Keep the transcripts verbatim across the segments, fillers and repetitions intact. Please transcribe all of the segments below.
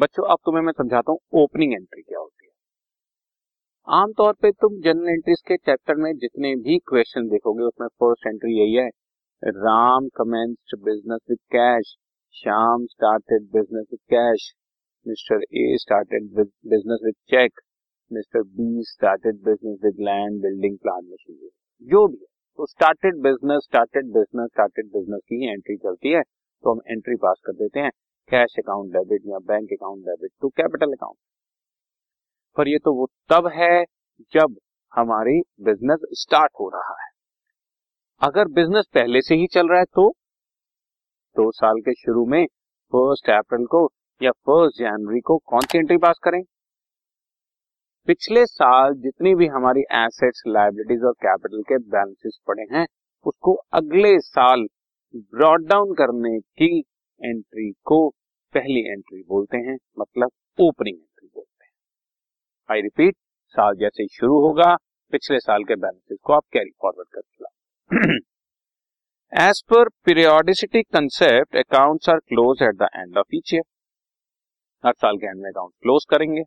बच्चों अब तुम्हें मैं समझाता हूँ ओपनिंग एंट्री क्या होती है। आमतौर पे तुम जनरल एंट्रीज के चैप्टर में जितने भी क्वेश्चन देखोगे उसमें फर्स्ट एंट्री यही है, Ram commenced business with cash, Shyam started business with cash, mister A started business with cheque, mister B started business with land building plant machinery, जो भी है। तो started business started business started business की entry चलती है, तो हम एंट्री पास कर देते हैं कैश अकाउंट डेबिट या bank account debit to capital account. पर ये तो वो तब है जब हमारी बिजनेस स्टार्ट हो रहा है। अगर बिजनेस पहले से ही चल रहा है तो दो साल के शुरू में फर्स्ट अप्रैल को या फर्स्ट जनवरी को कौन सी एंट्री पास करें? पिछले साल जितनी भी हमारी एसेट्स, लायबिलिटीज और कैपिटल के बैलेंसेस पड़े हैं उसको अगले साल ब्रॉड डाउन करने की एंट्री को पहली एंट्री बोलते हैं, मतलब ओपनिंग एंट्री बोलते हैं। आई रिपीट, साल जैसे ही शुरू होगा पिछले साल के बैलेंसेस को आप कैरी फॉरवर्ड कर चला। As per periodicity concept accounts are close at the end of each year, हर साल के एंड में अकाउंट क्लोज करेंगे।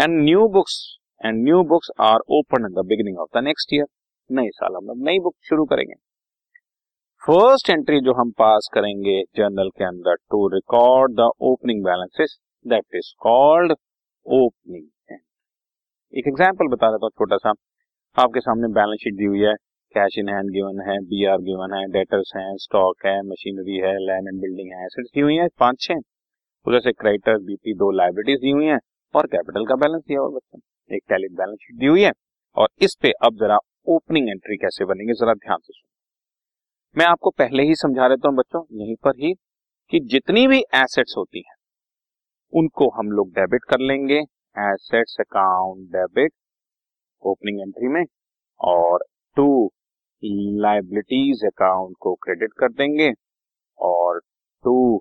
And new books and new books are open at the beginning of the next year, नए साल हम नई book शुरू करेंगे। फर्स्ट एंट्री जो हम पास करेंगे जर्नल के अंदर to record the opening balances, that is called opening entry. एक एग्जांपल बता देता हूँ छोटा सा, आपके सामने बैलेंस शीट दी हुई है, कैश इन हैंड गिवन है, बीआर गिवन है, डेटर्स हैं, स्टॉक है, मशीनरी है, लैंड एंड बिल्डिंग है, एसेट्स दी हुई है पांच छह, उधर से क्रेडिटर्स बीपी दो लायबिलिटीज दी हुई है और कैपिटल का बैलेंस दिया हुआ बच्चों, एक टैली बैलेंस शीट दी हुई है। और इस पे अब जरा ओपनिंग एंट्री कैसे बनेगी जरा ध्यान से सुनो। मैं आपको पहले ही समझा देता हूँ बच्चों यहीं पर ही कि जितनी भी एसेट्स होती हैं उनको हम लोग डेबिट कर लेंगे assets account debit opening entry में, और टू लायबिलिटीज अकाउंट को क्रेडिट कर देंगे और टू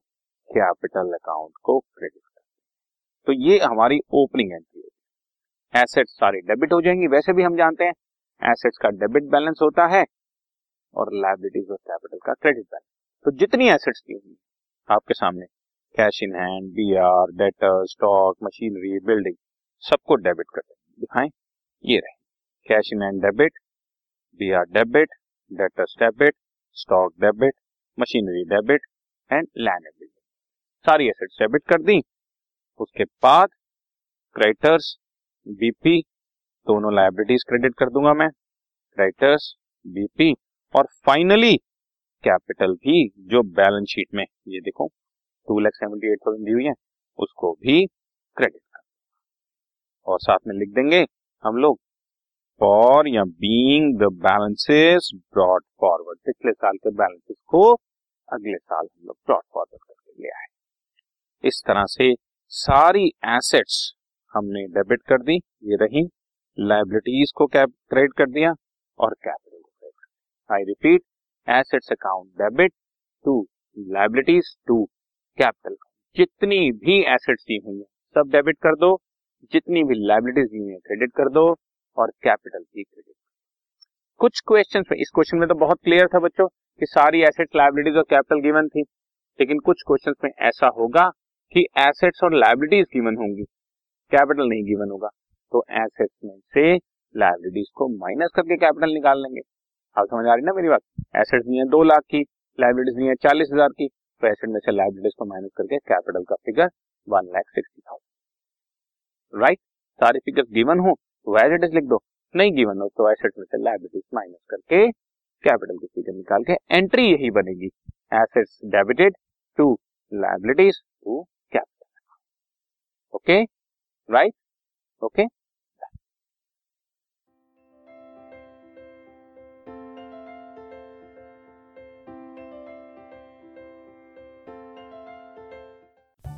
कैपिटल अकाउंट को क्रेडिट कर देंगे। तो ये हमारी ओपनिंग एंट्री होगी, एसेट्स सारी डेबिट हो जाएंगी। वैसे भी हम जानते हैं एसेट्स का डेबिट बैलेंस होता है और लायबिलिटीज और कैपिटल का क्रेडिट बैलेंस। तो जितनी एसेट्स की होंगी आपके सामने, cash in hand, BR, debtors, stock, machinery, building, सबको डेबिट कर देंगे। दिखाएं, ये रहे cash in hand debit, BR debit, debtors debit, stock debit, machinery debit and land and building, सारी एसेट्स डेबिट कर दी। उसके बाद क्रेडिटर्स बीपी दोनों लायबिलिटीज क्रेडिट कर दूंगा मैं, क्रेडिटर्स बीपी, और फाइनली कैपिटल भी जो बैलेंस शीट में ये देखो two lakh seventy eight thousand दी हुई है उसको भी क्रेडिट कर, और साथ में लिख देंगे हम लोग फॉर या being the balances brought forward, पिछले साल के बैलेंसेस को अगले साल हम लोग ब्रॉट फॉरवर्ड करके लिया है। इस तरह से सारी एसेट्स हमने डेबिट कर दी, ये रही लायबिलिटीज को क्रेडिट कर दिया और capital. I repeat, assets account debit to liabilities to capital, जितनी भी assets दी हुई है सब डेबिट कर दो, जितनी भी liabilities दी हुई है क्रेडिट कर दो और कैपिटल भी क्रेडिट। कुछ questions में, इस क्वेश्चन में तो बहुत क्लियर था बच्चों कि सारी assets, liabilities और कैपिटल गिवन थी, लेकिन कुछ क्वेश्चंस में ऐसा होगा कि assets और liabilities गिवन होंगी, कैपिटल नहीं गिवन होगा, तो assets में से liabilities को माइनस करके कैपिटल निकाल लेंगे। आप समझ आ रही ना मेरी बात, एसेट्स नहीं है दो लाख की, लायबिलिटीज नहीं है चालीस हजार की, तो एसेट में से लायबिलिटीज को माइनस करके कैपिटल का figure one lakh sixty thousand, right. सारे फिगर्स गिवन हो तो एसेट्स लिख दो, नहीं गिवन हो तो एसेट में से लायबिलिटीज माइनस करके कैपिटल की फिगर निकाल के एंट्री यही बनेगी, assets debited to liabilities to capital. Okay right, okay.